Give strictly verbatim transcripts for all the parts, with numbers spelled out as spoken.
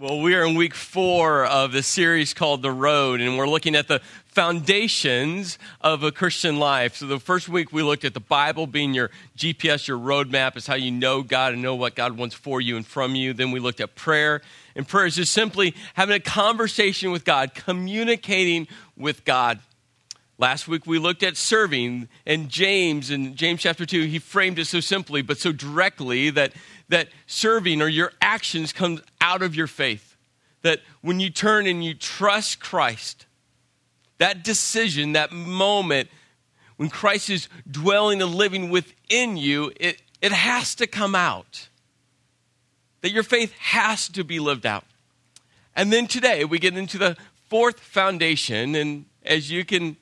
Well, we are in week four of the series called The Road, and we're looking at the foundations of a Christian life. So the first week we looked at the Bible being your G P S, your roadmap, is how you know God and know what God wants for you and from you. Then we looked at prayer, and prayer is just simply having a conversation with God, communicating with God. Last week we looked at serving, and James, in James chapter two, he framed it so simply but so directly that that serving or your actions comes out of your faith. That when you turn and you trust Christ, that decision, that moment, when Christ is dwelling and living within you, it, it has to come out. That your faith has to be lived out. And then today we get into the fourth foundation, and as you can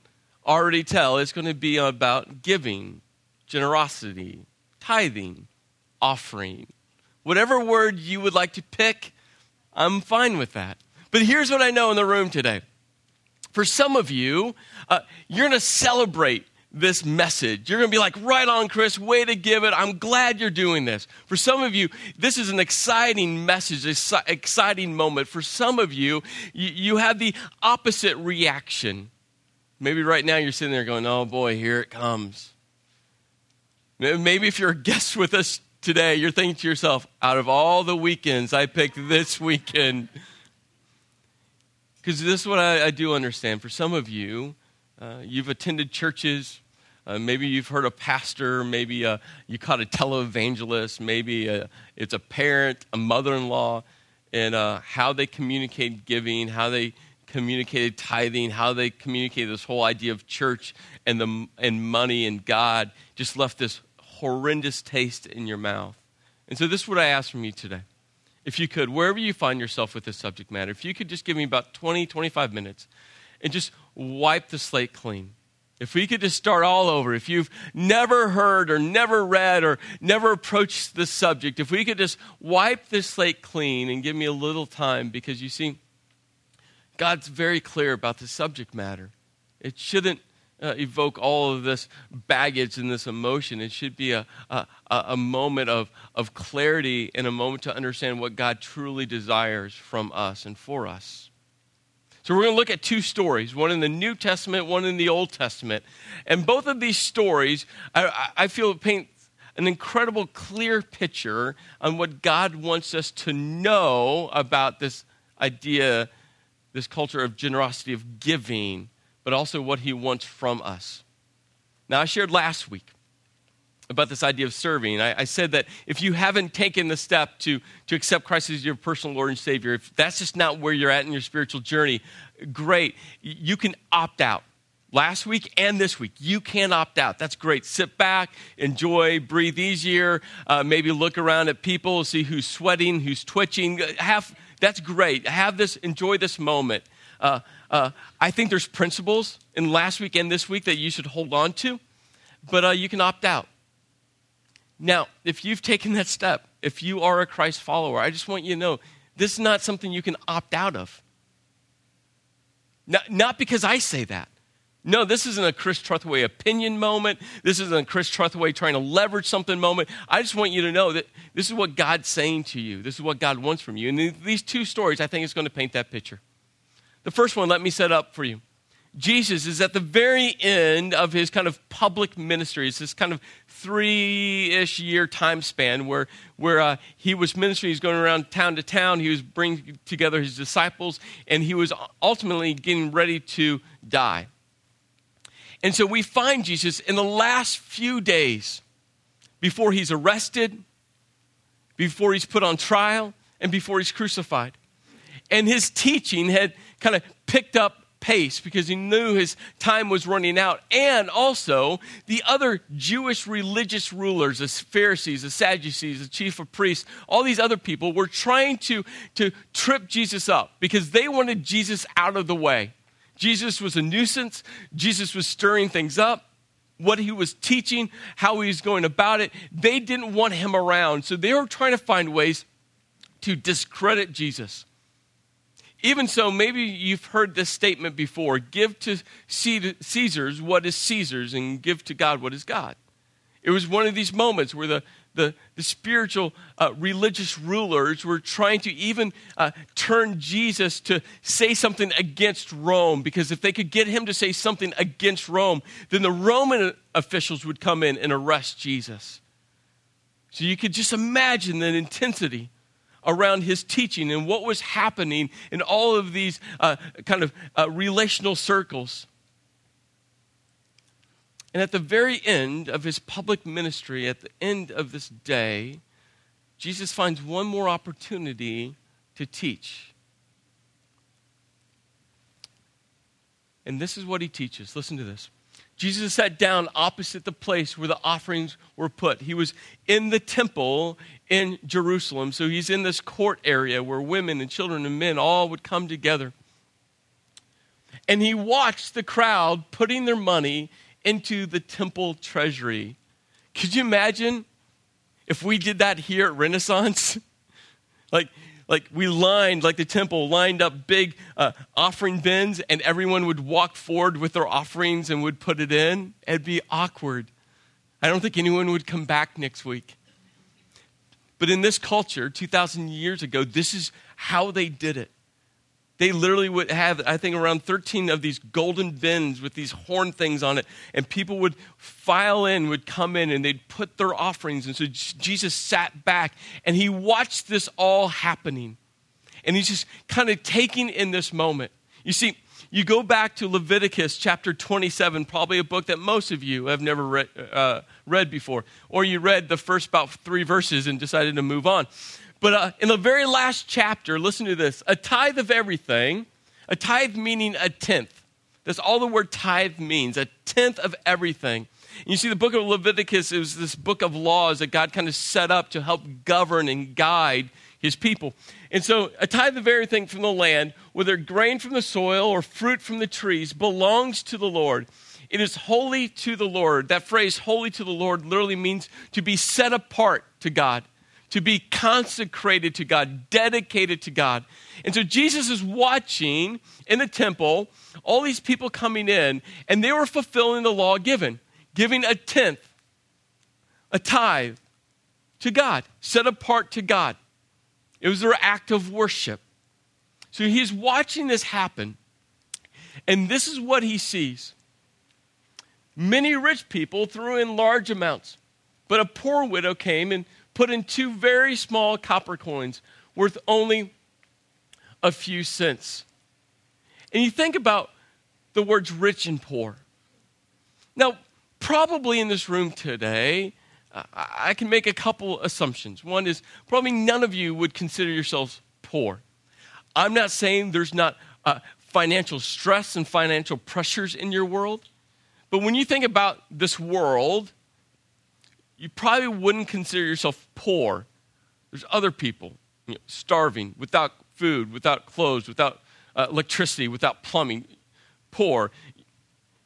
already tell, it's going to be about giving, generosity, tithing, offering. Whatever word you would like to pick, I'm fine with that. But here's what I know in the room today. For some of you, uh, you're going to celebrate this message. You're going to be like, right on, Chris, way to give it. I'm glad you're doing this. For some of you, this is an exciting message, an exciting moment. For some of you, you, you have the opposite reaction. Maybe right now you're sitting there going, oh boy, here it comes. Maybe if you're a guest with us today, you're thinking to yourself, out of all the weekends, I picked this weekend. Because this is what I, I do understand. For some of you, uh, you've attended churches. Uh, maybe you've heard a pastor. Maybe uh, you caught a televangelist. Maybe uh, it's a parent, a mother-in-law, and uh, how they communicate giving, how they communicated tithing, how they communicated this whole idea of church and the and money and God, just left this horrendous taste in your mouth. And so this is what I ask from you today. If you could, wherever you find yourself with this subject matter, if you could just give me about twenty, twenty-five minutes and just wipe the slate clean. If we could just start all over, if you've never heard or never read or never approached this subject, if we could just wipe this slate clean and give me a little time, because you see, God's very clear about the subject matter. It shouldn't uh, evoke all of this baggage and this emotion. It should be a, a, a moment of, of clarity and a moment to understand what God truly desires from us and for us. So we're going to look at two stories, one in the New Testament, one in the Old Testament. And both of these stories, I, I feel, paint an incredible clear picture on what God wants us to know about this idea, this culture of generosity, of giving, but also what he wants from us. Now, I shared last week about this idea of serving. I, I said that if you haven't taken the step to, to accept Christ as your personal Lord and Savior, if that's just not where you're at in your spiritual journey, great. You can opt out. Last week and this week, you can opt out. That's great. Sit back, enjoy, breathe easier, uh, maybe look around at people, see who's sweating, who's twitching, half. That's great. Have this, enjoy this moment. Uh, uh, I think there's principles in last week and this week that you should hold on to, but uh, you can opt out. Now, if you've taken that step, if you are a Christ follower, I just want you to know, this is not something you can opt out of. Not, not because I say that. No, this isn't a Chris Trethewey opinion moment. This isn't a Chris Trethewey trying to leverage something moment. I just want you to know that this is what God's saying to you. This is what God wants from you. And these two stories, I think, is going to paint that picture. The first one, let me set up for you. Jesus is at the very end of his kind of public ministry. It's this kind of three-ish year time span where, where uh, he was ministering. He was going around town to town. He was bringing together his disciples, and he was ultimately getting ready to die. And so we find Jesus in the last few days before he's arrested, before he's put on trial, and before he's crucified. And his teaching had kind of picked up pace because he knew his time was running out. And also the other Jewish religious rulers, the Pharisees, the Sadducees, the chief of priests, all these other people were trying to, to trip Jesus up because they wanted Jesus out of the way. Jesus was a nuisance. Jesus was stirring things up, what he was teaching, how he was going about it. They didn't want him around, so they were trying to find ways to discredit Jesus. Even so, maybe you've heard this statement before, give to Caesar's what is Caesar's and give to God what is God. It was one of these moments where the, the, the spiritual uh, religious rulers were trying to even uh, turn Jesus to say something against Rome, because if they could get him to say something against Rome, then the Roman officials would come in and arrest Jesus. So you could just imagine the intensity around his teaching and what was happening in all of these uh, kind of uh, relational circles. And at the very end of his public ministry, at the end of this day, Jesus finds one more opportunity to teach. And this is what he teaches. Listen to this. Jesus sat down opposite the place where the offerings were put. He was in the temple in Jerusalem. So he's in this court area where women and children and men all would come together. And he watched the crowd putting their money into the temple treasury. Could you imagine if we did that here at Renaissance? like, like we lined, like the temple lined up big uh, offering bins, and everyone would walk forward with their offerings and would put it in. It'd be awkward. I don't think anyone would come back next week. But in this culture, two thousand years ago, this is how they did it. They literally would have, I think, around thirteen of these golden bins with these horn things on it. And people would file in, would come in, and they'd put their offerings. And so Jesus sat back, and he watched this all happening. And he's just kind of taking in this moment. You see, you go back to Leviticus chapter twenty-seven, probably a book that most of you have never read, uh, read before. Or you read the first about three verses and decided to move on. But uh, in the very last chapter, listen to this, a tithe of everything, a tithe meaning a tenth. That's all the word tithe means, a tenth of everything. And you see, the book of Leviticus is this book of laws that God kind of set up to help govern and guide his people. And so a tithe of everything from the land, whether grain from the soil or fruit from the trees, belongs to the Lord. It is holy to the Lord. That phrase, holy to the Lord, literally means to be set apart to God, to be consecrated to God, dedicated to God. And so Jesus is watching in the temple, all these people coming in, and they were fulfilling the law given, giving a tenth, a tithe to God, set apart to God. It was their act of worship. So he's watching this happen, and this is what he sees. Many rich people threw in large amounts, but a poor widow came and put in two very small copper coins worth only a few cents. And you think about the words rich and poor. Now, probably in this room today, I can make a couple assumptions. One is probably none of you would consider yourselves poor. I'm not saying there's not uh, financial stress and financial pressures in your world, but when you think about this world, you probably wouldn't consider yourself poor. There's other people, you know, starving, without food, without clothes, without uh, electricity, without plumbing, poor.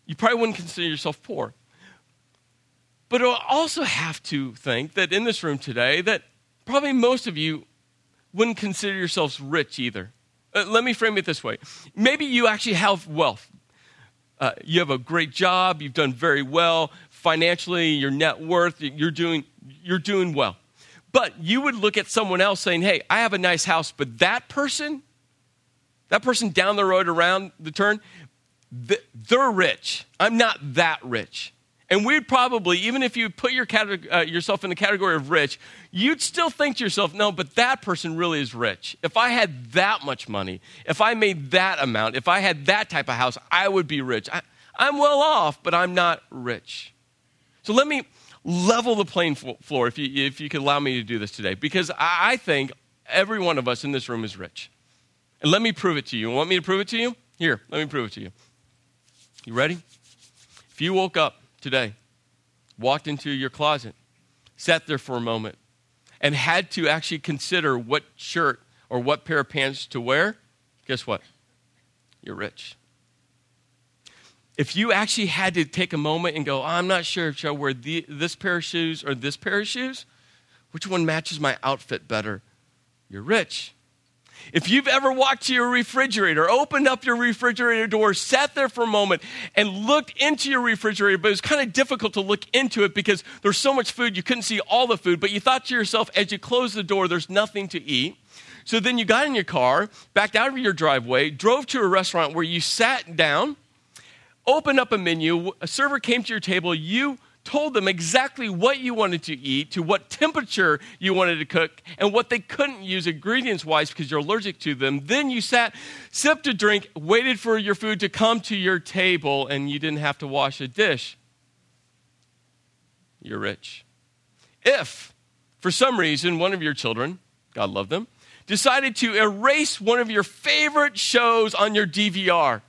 You probably wouldn't consider yourself poor. But I also have to think that in this room today, that probably most of you wouldn't consider yourselves rich either. Uh, let me frame it this way. Maybe you actually have wealth. Uh, you have a great job. You've done very well financially, your net worth, you're doing you're doing well. But you would look at someone else saying, hey, I have a nice house, but that person, that person down the road around the turn, they're rich. I'm not that rich. And we'd probably, even if you put your uh, yourself in the category of rich, you'd still think to yourself, no, but that person really is rich. If I had that much money, if I made that amount, if I had that type of house, I would be rich. I, I'm well off, but I'm not rich. So let me level the playing floor, if you, if you could allow me to do this today, because I think every one of us in this room is rich. And let me prove it to you. You want me to prove it to you? Here, let me prove it to you. You ready? If you woke up today, walked into your closet, sat there for a moment, and had to actually consider what shirt or what pair of pants to wear, guess what? You're rich. If you actually had to take a moment and go, oh, I'm not sure if should I wear the, this pair of shoes or this pair of shoes, which one matches my outfit better? You're rich. If you've ever walked to your refrigerator, opened up your refrigerator door, sat there for a moment and looked into your refrigerator, but it was kind of difficult to look into it because there's so much food, you couldn't see all the food, but you thought to yourself, as you closed the door, there's nothing to eat. So then you got in your car, backed out of your driveway, drove to a restaurant where you sat down, opened up a menu, a server came to your table, you told them exactly what you wanted to eat, to what temperature you wanted to cook, and what they couldn't use ingredients-wise because you're allergic to them. Then you sat, sipped a drink, waited for your food to come to your table, and you didn't have to wash a dish. You're rich. If, for some reason, one of your children, God love them, decided to erase one of your favorite shows on your D V R,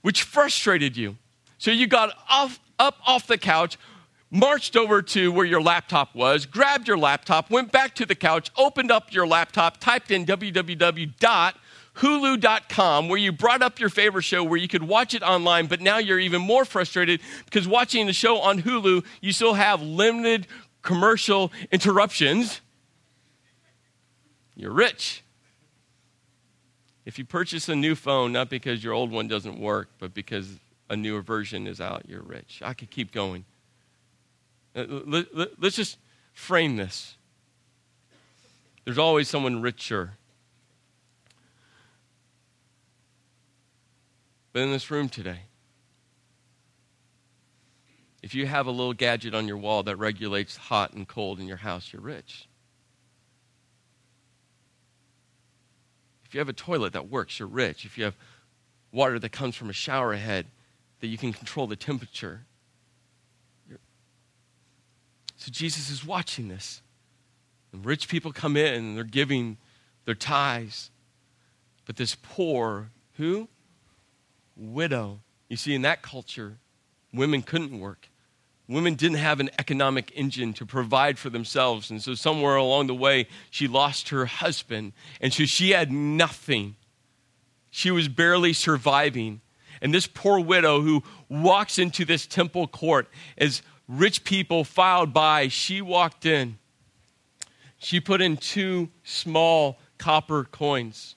which frustrated you, so you got off up off the couch, marched over to where your laptop was, grabbed your laptop, went back to the couch, opened up your laptop, typed in w w w dot hulu dot com, where you brought up your favorite show where you could watch it online, but now you're even more frustrated because watching the show on Hulu, you still have limited commercial interruptions. You're rich. If you purchase a new phone, not because your old one doesn't work, but because a newer version is out, you're rich. I could keep going. Let's just frame this. There's always someone richer. But in this room today, if you have a little gadget on your wall that regulates hot and cold in your house, you're rich. If you have a toilet that works, you're rich. If you have water that comes from a shower head, that you can control the temperature. So Jesus is watching this. And rich people come in and they're giving their tithes. But this poor, who? Widow. You see, in that culture, women couldn't work. Women didn't have an economic engine to provide for themselves. And so somewhere along the way, she lost her husband. And so she had nothing. She was barely surviving. And this poor widow who walks into this temple court as rich people filed by, she walked in. She put in two small copper coins.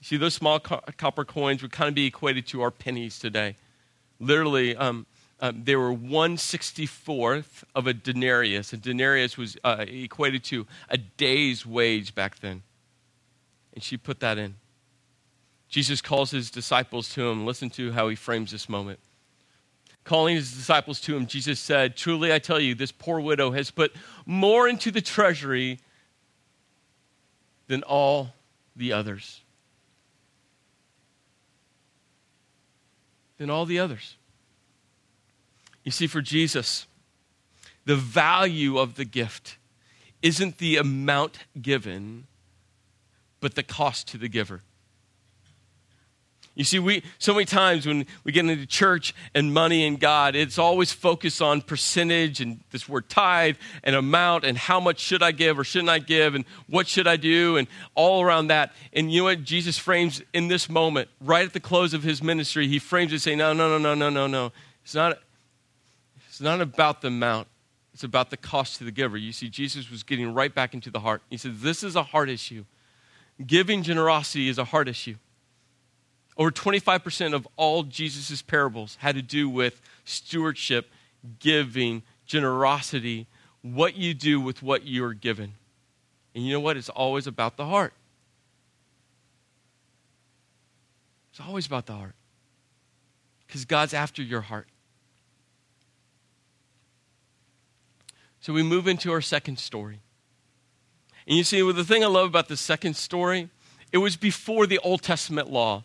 You see, those small co- copper coins would kind of be equated to our pennies today. Literally, um, um, they were one sixty-fourth of a denarius. A denarius was uh, equated to a day's wage back then. And she put that in. Jesus calls his disciples to him. Listen to how he frames this moment. Calling his disciples to him, Jesus said, "Truly I tell you, this poor widow has put more into the treasury than all the others." Than all the others. You see, for Jesus, the value of the gift isn't the amount given, but the cost to the giver. You see, we so many times when we get into church and money and God, it's always focused on percentage and this word tithe and amount and how much should I give or shouldn't I give and what should I do and all around that. And you know what Jesus frames in this moment, right at the close of his ministry, he frames it saying, no, no, no, no, no, no, no. It's not, it's not about the amount. It's about the cost to the giver. You see, Jesus was getting right back into the heart. He said, this is a heart issue. Giving generosity is a heart issue. Over twenty-five percent of all Jesus' parables had to do with stewardship, giving, generosity, what you do with what you're given. And you know what? It's always about the heart. It's always about the heart. Because God's after your heart. So we move into our second story. And you see, well, the thing I love about the second story, it was before the Old Testament law.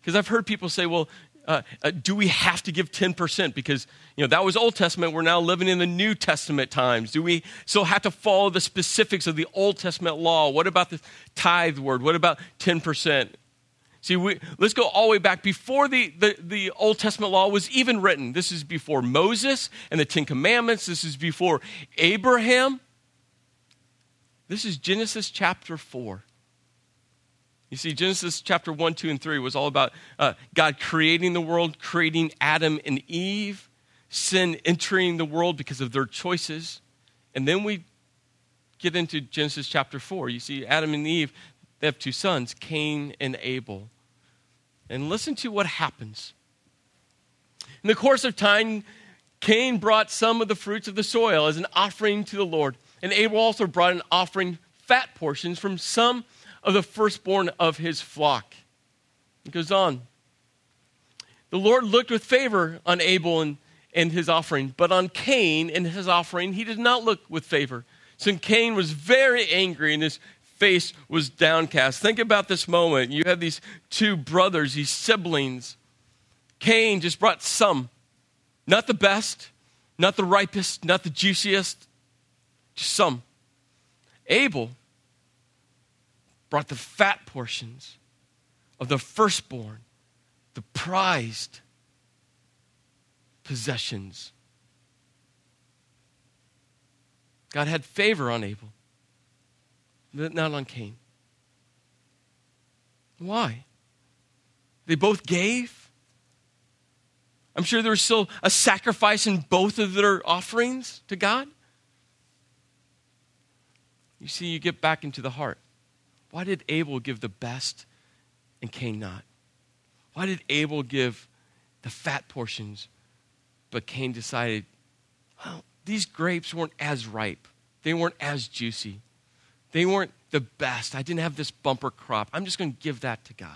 Because I've heard people say, well, uh, uh, do we have to give ten percent? Because, you know, that was Old Testament. We're now living in the New Testament times. Do we still have to follow the specifics of the Old Testament law? What about the tithe word? What about ten percent? See, we, let's go all the way back before the, the, the Old Testament law was even written. This is before Moses and the Ten Commandments. This is before Abraham. This is Genesis chapter four. You see, Genesis chapter one, two, and three was all about uh, God creating the world, creating Adam and Eve, sin entering the world because of their choices. And then we get into Genesis chapter four, you see Adam and Eve, they have two sons, Cain and Abel. And listen to what happens. In the course of time, Cain brought some of the fruits of the soil as an offering to the Lord. And Abel also brought an offering, fat portions from some of the firstborn of his flock. It goes on. The Lord looked with favor on Abel and, and his offering, but on Cain and his offering, he did not look with favor. So Cain was very angry and his face was downcast. Think about this moment. You have these two brothers, these siblings. Cain just brought some, not the best, not the ripest, not the juiciest, just some. Abel brought the fat portions of the firstborn, the prized possessions. God had favor on Abel, but not on Cain. Why? They both gave. I'm sure there was still a sacrifice in both of their offerings to God. You see, you get back into the heart. Why did Abel give the best and Cain not? Why did Abel give the fat portions, but Cain decided, well, these grapes weren't as ripe. They weren't as juicy. They weren't the best. I didn't have this bumper crop. I'm just going to give that to God.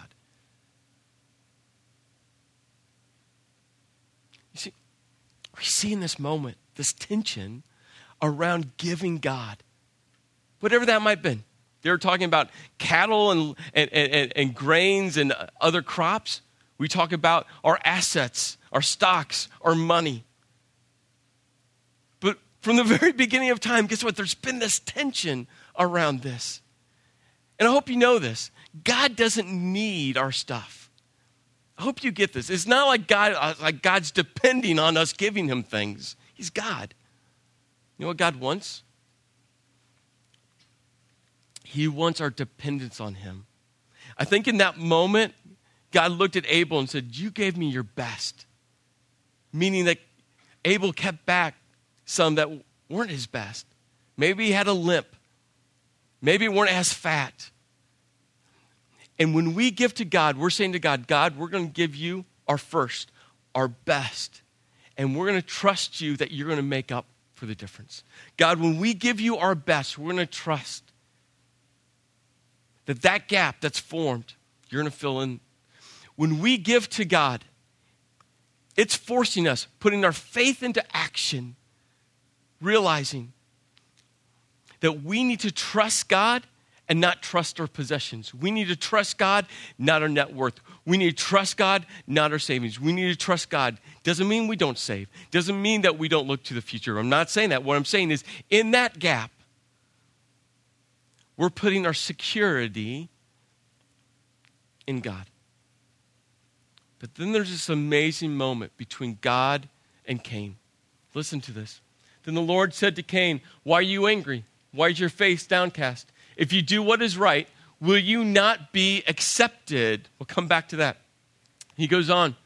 You see, we see in this moment, this tension around giving God, whatever that might have been. They were talking about cattle and, and, and, and grains and other crops. We talk about our assets, our stocks, our money. But from the very beginning of time, guess what? There's been this tension around this. And I hope you know this. God doesn't need our stuff. I hope you get this. It's not like God, like God's depending on us giving him things. He's God. You know what God wants? He wants our dependence on him. I think in that moment, God looked at Abel and said, you gave me your best. Meaning that Abel kept back some that weren't his best. Maybe he had a limp. Maybe it weren't as fat. And when we give to God, we're saying to God, God, we're going to give you our first, our best. And we're going to trust you that you're going to make up for the difference. God, when we give you our best, we're going to trust that that gap that's formed, you're going to fill in. When we give to God, it's forcing us, putting our faith into action, realizing that we need to trust God and not trust our possessions. We need to trust God, not our net worth. We need to trust God, not our savings. We need to trust God. Doesn't mean we don't save. Doesn't mean that we don't look to the future. I'm not saying that. What I'm saying is in that gap, we're putting our security in God. But then there's this amazing moment between God and Cain. Listen to this. Then the Lord said to Cain, why are you angry? Why is your face downcast? If you do what is right, will you not be accepted? We'll come back to that. He goes on,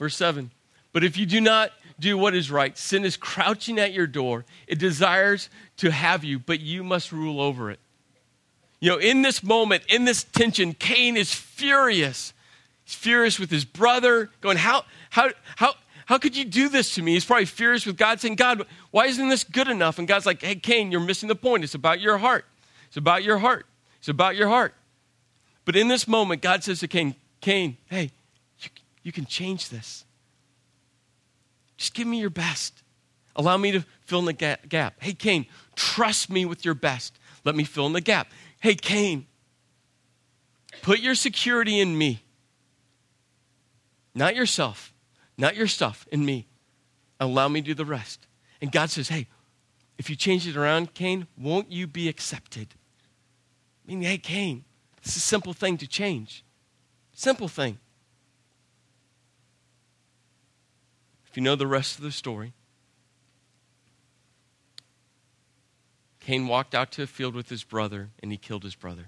verse seven. But if you do not do what is right, sin is crouching at your door. It desires to have you, but you must rule over it. You know, in this moment, in this tension, Cain is furious. He's furious with his brother, going, how, how, how, how could you do this to me? He's probably furious with God, saying, God, why isn't this good enough? And God's like, hey, Cain, you're missing the point. It's about your heart. It's about your heart. It's about your heart. But in this moment, God says to Cain, Cain, hey, you, you can change this. Just give me your best. Allow me to fill in the gap. Hey, Cain, trust me with your best. Let me fill in the gap. Hey, Cain, put your security in me. Not yourself, not your stuff, in me. Allow me to do the rest. And God says, hey, if you change it around, Cain, won't you be accepted? I mean, hey, Cain, this is a simple thing to change. Simple thing. If you know the rest of the story, Cain walked out to a field with his brother, and he killed his brother.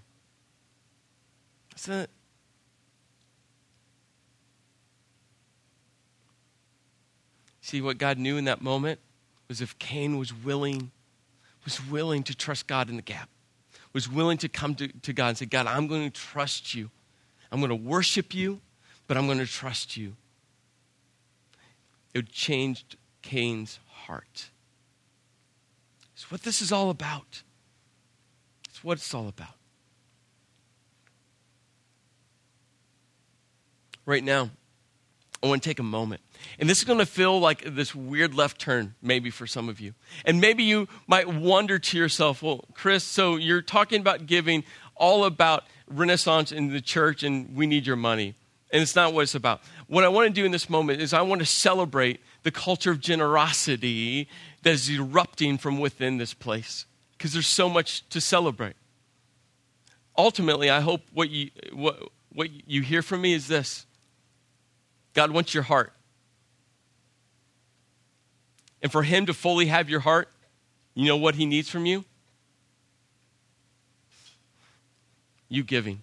That's it. See, what God knew in that moment was if Cain was willing, was willing to trust God in the gap, was willing to come to, to God and say, God, I'm going to trust you. I'm going to worship you, but I'm going to trust you. It changed Cain's heart. It's what this is all about. It's what it's all about. Right now, I want to take a moment. And this is going to feel like this weird left turn, maybe for some of you. And maybe you might wonder to yourself, well, Chris, so you're talking about giving, all about Renaissance in the church, and we need your money. And it's not what it's about. What I want to do in this moment is I want to celebrate the culture of generosity that is erupting from within this place, because there's so much to celebrate. Ultimately, I hope what you, what, what you hear from me is this. God wants your heart. And for him to fully have your heart, you know what he needs from you? You giving.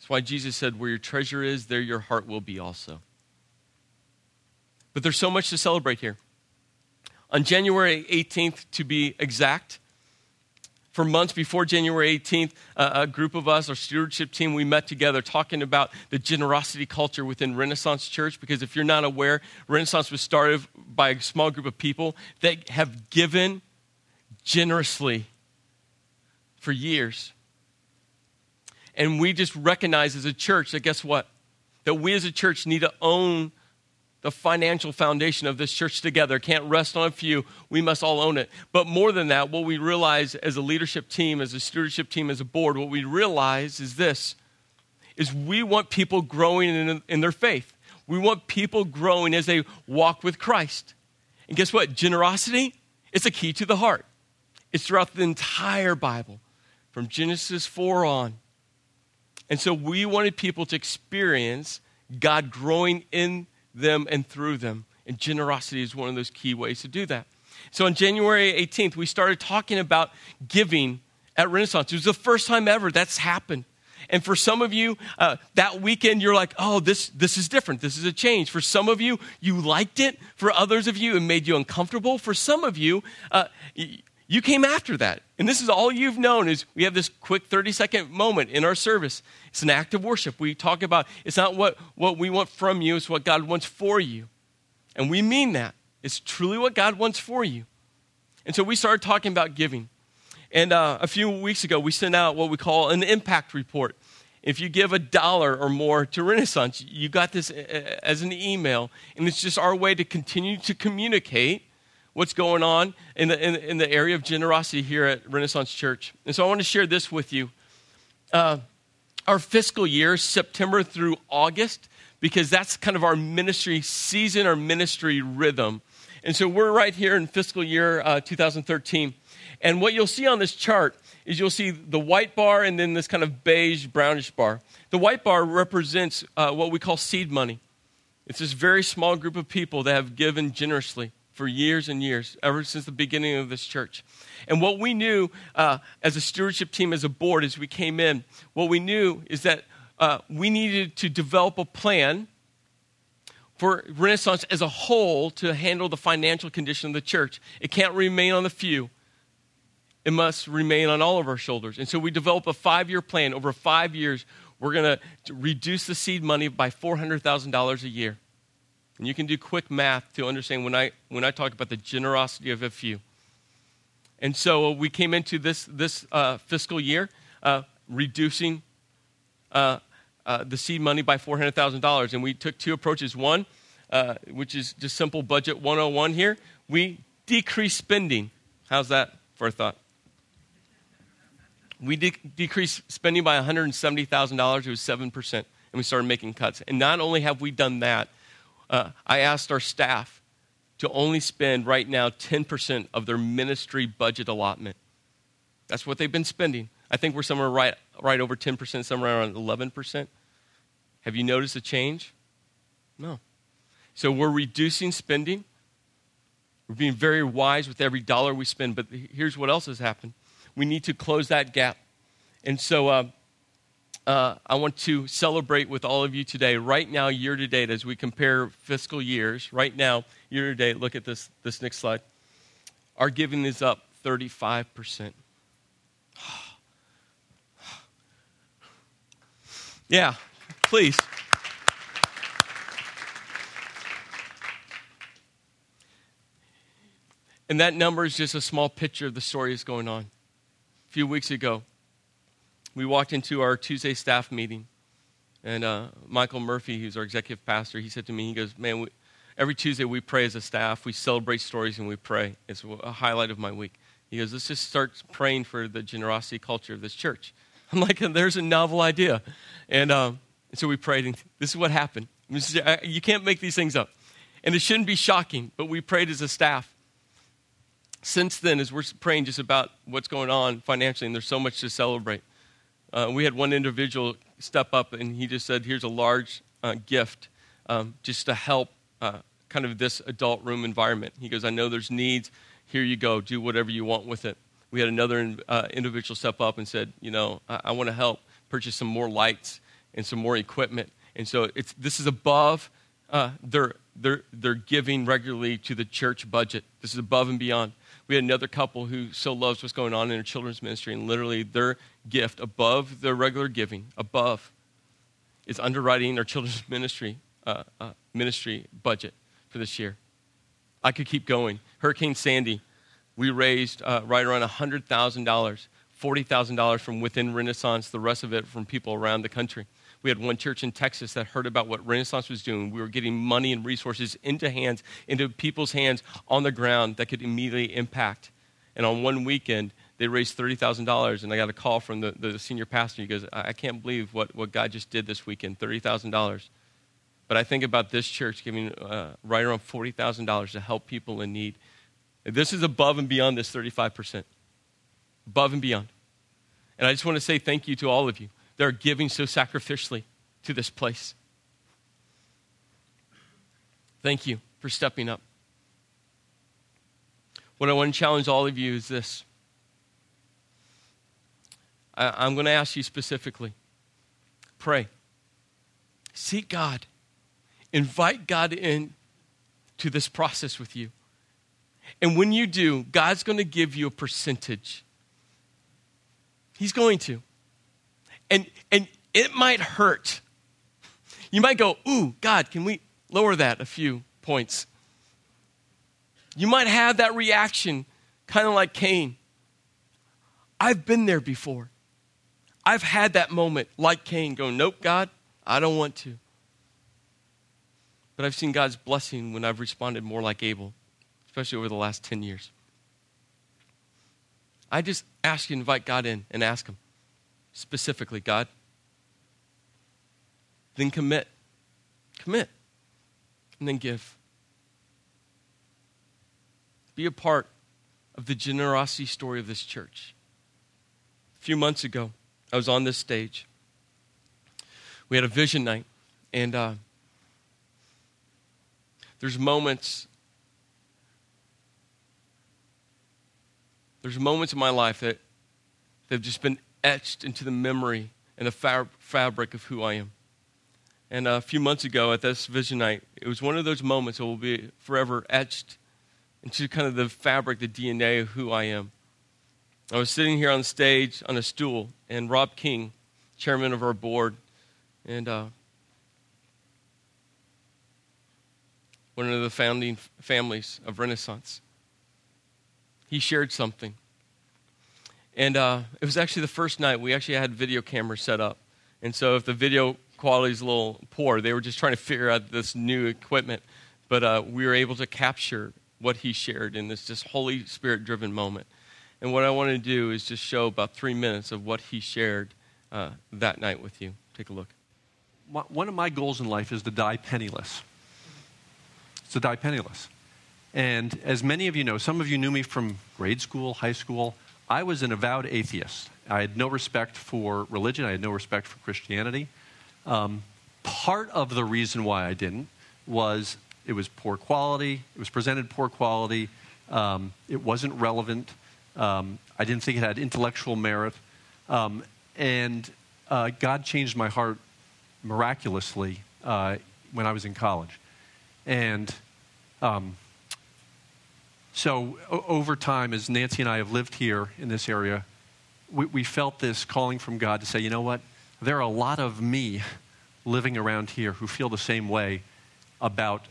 That's why Jesus said, where your treasure is, there your heart will be also. But there's so much to celebrate here. On January eighteenth, to be exact, for months before January eighteenth, a group of us, our stewardship team, we met together talking about the generosity culture within Renaissance Church, because if you're not aware, Renaissance was started by a small group of people that have given generously for years. And we just recognize as a church that guess what? That we as a church need to own the financial foundation of this church together. Can't rest on a few. We must all own it. But more than that, what we realize as a leadership team, as a stewardship team, as a board, what we realize is this, is we want people growing in, in their faith. We want people growing as they walk with Christ. And guess what? Generosity, it's a key to the heart. It's throughout the entire Bible, from Genesis four on. And so we wanted people to experience God growing in them and through them. And generosity is one of those key ways to do that. So on January eighteenth, we started talking about giving at Renaissance. It was the first time ever that's happened. And for some of you, uh, that weekend, you're like, oh, this, this is different. This is a change. For some of you, you liked it. For others of you, it made you uncomfortable. For some of you, uh, y- You came after that, and this is all you've known is we have this quick thirty-second moment in our service. It's an act of worship. We talk about it's not what, what we want from you, it's what God wants for you, and we mean that. It's truly what God wants for you, and so we started talking about giving, and uh, a few weeks ago, we sent out what we call an impact report. If you give a dollar or more to Renaissance, you got this as an email, and it's just our way to continue to communicate what's going on in the, in, in the area of generosity here at Renaissance Church. And so I want to share this with you. Uh, our fiscal year, September through August, because that's kind of our ministry season, our ministry rhythm. And so we're right here in fiscal year uh, two thousand thirteen. And what you'll see on this chart is you'll see the white bar and then this kind of beige, brownish bar. The white bar represents uh, what we call seed money. It's this very small group of people that have given generously for years and years, ever since the beginning of this church. And what we knew uh, as a stewardship team, as a board, as we came in, what we knew is that uh, we needed to develop a plan for Renaissance as a whole to handle the financial condition of the church. It can't remain on the few. It must remain on all of our shoulders. And so we developed a five-year plan. Over five years, we're going to reduce the seed money by four hundred thousand dollars a year. And you can do quick math to understand when I when I talk about the generosity of a few. And so we came into this this uh, fiscal year uh, reducing uh, uh, the seed money by four hundred thousand dollars. And we took two approaches. One, uh, which is just simple budget one oh one here. We decrease spending. How's that for a thought? We de- decreased spending by one hundred seventy thousand dollars. It was seven percent. And we started making cuts. And not only have we done that, Uh, I asked our staff to only spend right now ten percent of their ministry budget allotment. That's what they've been spending. I think we're somewhere right, right over ten percent, somewhere around eleven percent. Have you noticed a change? No. So we're reducing spending. We're being very wise with every dollar we spend. But here's what else has happened. We need to close that gap. And so Uh, Uh, I want to celebrate with all of you today, right now, year to date, as we compare fiscal years. Right now, year to date, look at this, this next slide. Our giving is up thirty-five percent. Yeah, please. And that number is just a small picture of the story that's going on. A few weeks ago, we walked into our Tuesday staff meeting, and uh, Michael Murphy, who's our executive pastor, he said to me, he goes, man, we, every Tuesday we pray as a staff. We celebrate stories and we pray. It's a highlight of my week. He goes, let's just start praying for the generosity culture of this church. I'm like, there's a novel idea. And, um, and so we prayed, and this is what happened. Is, you can't make these things up. And it shouldn't be shocking, but we prayed as a staff. Since then, as we're praying just about what's going on financially, and there's so much to celebrate, uh, we had one individual step up, and he just said, here's a large uh, gift um, just to help uh, kind of this adult room environment. He goes, I know there's needs. Here you go. Do whatever you want with it. We had another uh, individual step up and said, you know, I, I want to help purchase some more lights and some more equipment. And so it's this is above uh, their, their, their giving regularly to the church budget. This is above and beyond. We had another couple who so loves what's going on in their children's ministry, and literally their gift above their regular giving, above, is underwriting their children's ministry uh, uh, ministry budget for this year. I could keep going. Hurricane Sandy, we raised uh, right around one hundred thousand dollars, forty thousand dollars from within Renaissance, the rest of it from people around the country. We had one church in Texas that heard about what Renaissance was doing. We were getting money and resources into hands, into people's hands on the ground that could immediately impact. And on one weekend, they raised thirty thousand dollars, and I got a call from the, the senior pastor. He goes, I can't believe what, what God just did this weekend, thirty thousand dollars. But I think about this church giving uh, right around forty thousand dollars to help people in need. This is above and beyond this thirty-five percent, above and beyond. And I just want to say thank you to all of you. They're giving so sacrificially to this place. Thank you for stepping up. What I want to challenge all of you is this. I, I'm going to ask you specifically. Pray. Seek God. Invite God in to this process with you. And when you do, God's going to give you a percentage. He's going to. And and it might hurt. You might go, ooh, God, can we lower that a few points? You might have that reaction, kind of like Cain. I've been there before. I've had that moment, like Cain, going, nope, God, I don't want to. But I've seen God's blessing when I've responded more like Abel, especially over the last ten years. I just ask you to invite God in and ask him. Specifically, God, then commit, commit, and then give. Be a part of the generosity story of this church. A few months ago, I was on this stage. We had a vision night, and uh, there's moments, there's moments in my life that have just been etched into the memory and the fab- fabric of who I am. And a few months ago at this vision night, it was one of those moments that will be forever etched into kind of the fabric, the D N A of who I am. I was sitting here on stage on a stool, and Rob King, chairman of our board, and uh, one of the founding families of Renaissance, he shared something. And uh, it was actually the first night we actually had video cameras set up. And so if the video quality is a little poor, they were just trying to figure out this new equipment. But uh, we were able to capture what he shared in this just Holy Spirit-driven moment. And what I want to do is just show about three minutes of what he shared uh, that night with you. Take a look. My, one of my goals in life is to die penniless. It's to die penniless. And as many of you know, some of you knew me from grade school, high school. I was an avowed atheist. I had no respect for religion. I had no respect for Christianity. Um, part of the reason why I didn't was it was poor quality. It was presented poor quality. Um, it wasn't relevant. Um, I didn't think it had intellectual merit. Um, and uh, God changed my heart miraculously uh, when I was in college. And um, So o- over time, as Nancy and I have lived here in this area, we, we felt this calling from God to say, you know what? There are a lot of me living around here who feel the same way about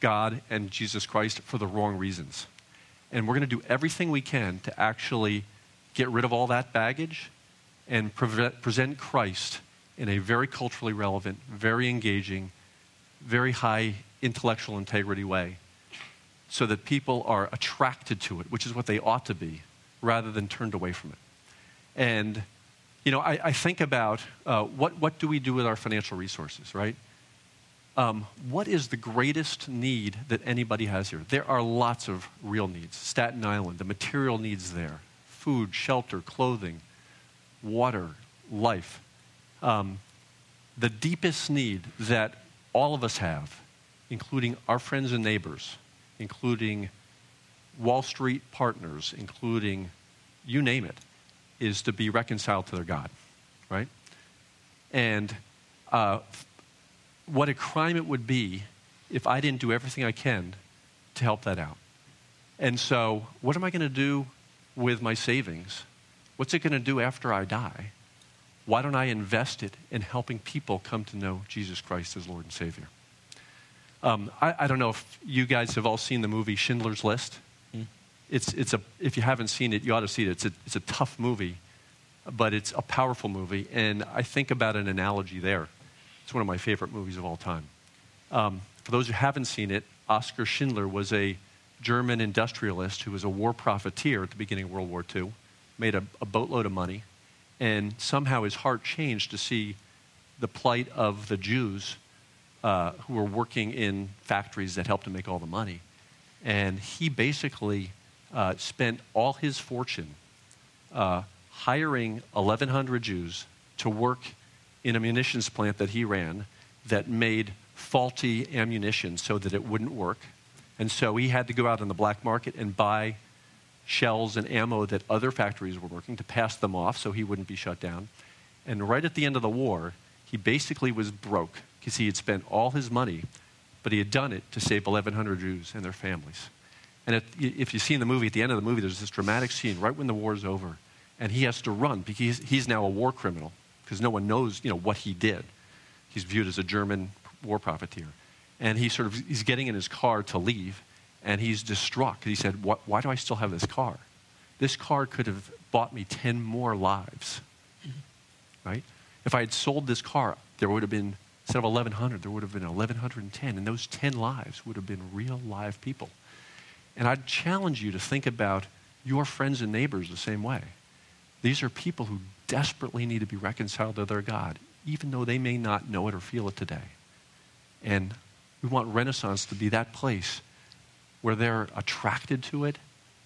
God and Jesus Christ for the wrong reasons. And we're going to do everything we can to actually get rid of all that baggage and pre- present Christ in a very culturally relevant, very engaging, very high intellectual integrity way, so that people are attracted to it, which is what they ought to be, rather than turned away from it. And, you know, I, I think about uh, what, what do we do with our financial resources, right? Um, what is the greatest need that anybody has here? There are lots of real needs. Staten Island, the material needs there, food, shelter, clothing, water, life. Um, the deepest need that all of us have, including our friends and neighbors, including Wall Street partners, including you name it, is to be reconciled to their God, right? And uh, what a crime it would be if I didn't do everything I can to help that out. And so what am I going to do with my savings? What's it going to do after I die? Why don't I invest it in helping people come to know Jesus Christ as Lord and Savior? Um, I, I don't know if you guys have all seen the movie Schindler's List. Mm. It's it's a if you haven't seen it, you ought to see it. It's a it's a tough movie, but it's a powerful movie. And I think about an analogy there. It's one of my favorite movies of all time. Um, for those who haven't seen it, Oskar Schindler was a German industrialist who was a war profiteer at the beginning of World War Two, made a, a boatload of money, and somehow his heart changed to see the plight of the Jews Uh, who were working in factories that helped him make all the money. And he basically uh, spent all his fortune uh, hiring eleven hundred Jews to work in a munitions plant that he ran that made faulty ammunition so that it wouldn't work. And so he had to go out on the black market and buy shells and ammo that other factories were working to pass them off so he wouldn't be shut down. And right at the end of the war, he basically was broke, because he had spent all his money, but he had done it to save eleven hundred Jews and their families. And if, if you see in the movie, at the end of the movie, there's this dramatic scene right when the war is over, and he has to run because he's, he's now a war criminal, because no one knows, you know, what he did. He's viewed as a German war profiteer. And he sort of, he's getting in his car to leave, and he's distraught, because he said, why, why do I still have this car? This car could have bought me ten more lives, right? If I had sold this car, there would have been, instead of eleven hundred, there would have been eleven ten, and those ten lives would have been real live people. And I'd challenge you to think about your friends and neighbors the same way. These are people who desperately need to be reconciled to their God, even though they may not know it or feel it today. And we want Renaissance to be that place where they're attracted to it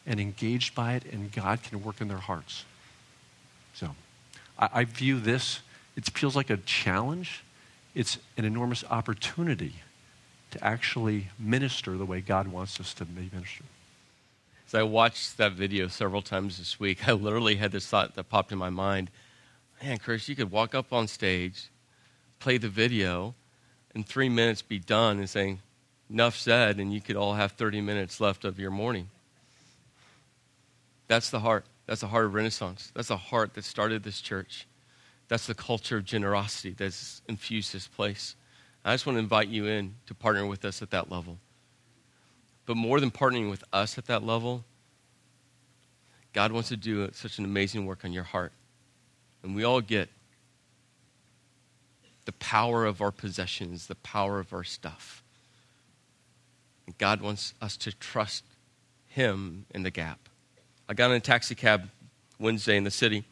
and engaged by it, and God can work in their hearts. So I, I view this, it feels like a challenge. It's an enormous opportunity to actually minister the way God wants us to be ministered. As I watched that video several times this week, I literally had this thought that popped in my mind. Man, Chris, you could walk up on stage, play the video, and three minutes be done and saying, enough said, and you could all have thirty minutes left of your morning. That's the heart. That's the heart of Renaissance. That's the heart that started this church. That's the culture of generosity that's infused this place. I just want to invite you in to partner with us at that level. But more than partnering with us at that level, God wants to do such an amazing work on your heart. And we all get the power of our possessions, the power of our stuff. And God wants us to trust him in the gap. I got in a taxi cab Wednesday in the city.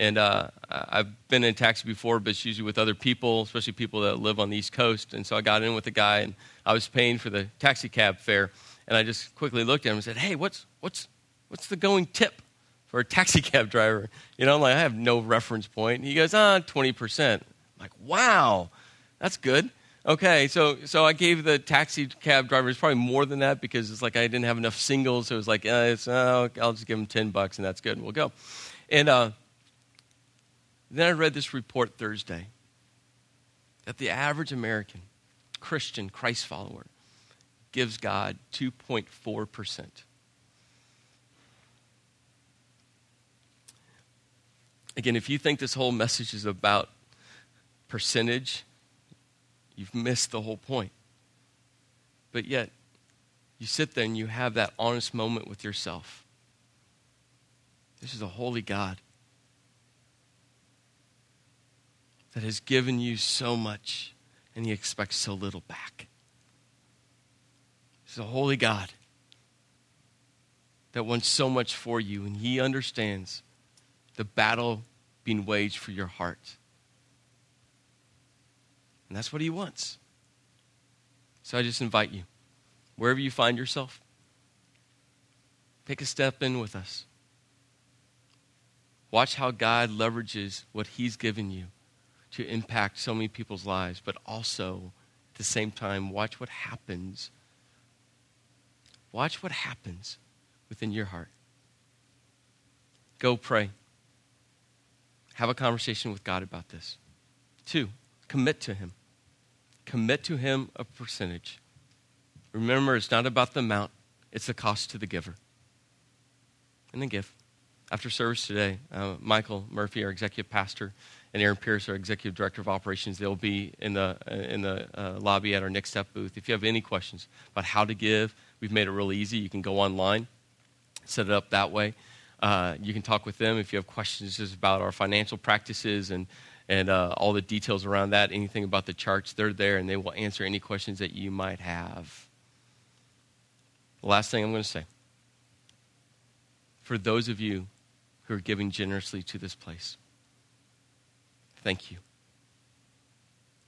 And uh, I've been in a taxi before, but it's usually with other people, especially people that live on the East Coast. And so I got in with a guy, and I was paying for the taxi cab fare. And I just quickly looked at him and said, hey, what's what's what's the going tip for a taxi cab driver? You know, I'm like, I have no reference point. And he goes, ah, twenty percent. I'm like, wow, that's good. Okay, so so I gave the taxi cab drivers probably more than that, because it's like I didn't have enough singles. So it was like, uh, it's, uh, I'll just give him ten bucks, and that's good, and we'll go. And uh Then I read this report Thursday that the average American, Christian, Christ follower, gives God two point four percent Again, if you think this whole message is about percentage, you've missed the whole point. But yet, you sit there and you have that honest moment with yourself. This is a holy God that has given you so much and he expects so little back. This is a holy God that wants so much for you, and he understands the battle being waged for your heart. And that's what he wants. So I just invite you, wherever you find yourself, take a step in with us. Watch how God leverages what he's given you to impact so many people's lives, but also at the same time, watch what happens. Watch what happens within your heart. Go pray. Have a conversation with God about this. Two, commit to him. Commit to him a percentage. Remember, it's not about the amount, it's the cost to the giver. And then give. After service today, uh, Michael Murphy, our executive pastor, and Aaron Pierce, our executive director of operations, they'll be in the uh, in the uh, lobby at our Next Step booth. If you have any questions about how to give, we've made it really easy. You can go online, set it up that way. Uh, you can talk with them if you have questions just about our financial practices and and uh, all the details around that, anything about the charts, they're there, and they will answer any questions that you might have. The last thing I'm going to say, for those of you who are giving generously to this place, thank you.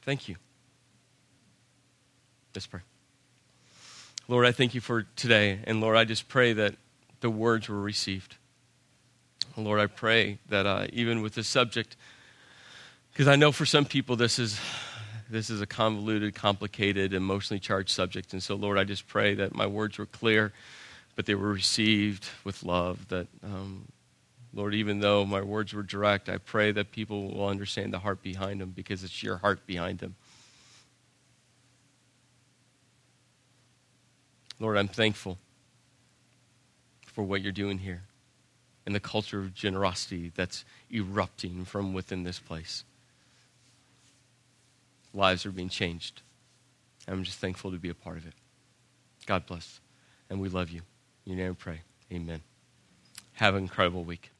Thank you. Let's pray. Lord, I thank you for today, and Lord, I just pray that the words were received. Lord, I pray that uh, even with this subject, because I know for some people this is this is a convoluted, complicated, emotionally charged subject. And so, Lord, I just pray that my words were clear, but they were received with love. That, um, Lord, even though my words were direct, I pray that people will understand the heart behind them, because it's your heart behind them. Lord, I'm thankful for what you're doing here and the culture of generosity that's erupting from within this place. Lives are being changed. I'm just thankful to be a part of it. God bless. And we love you. In your name we pray. Amen. Have an incredible week.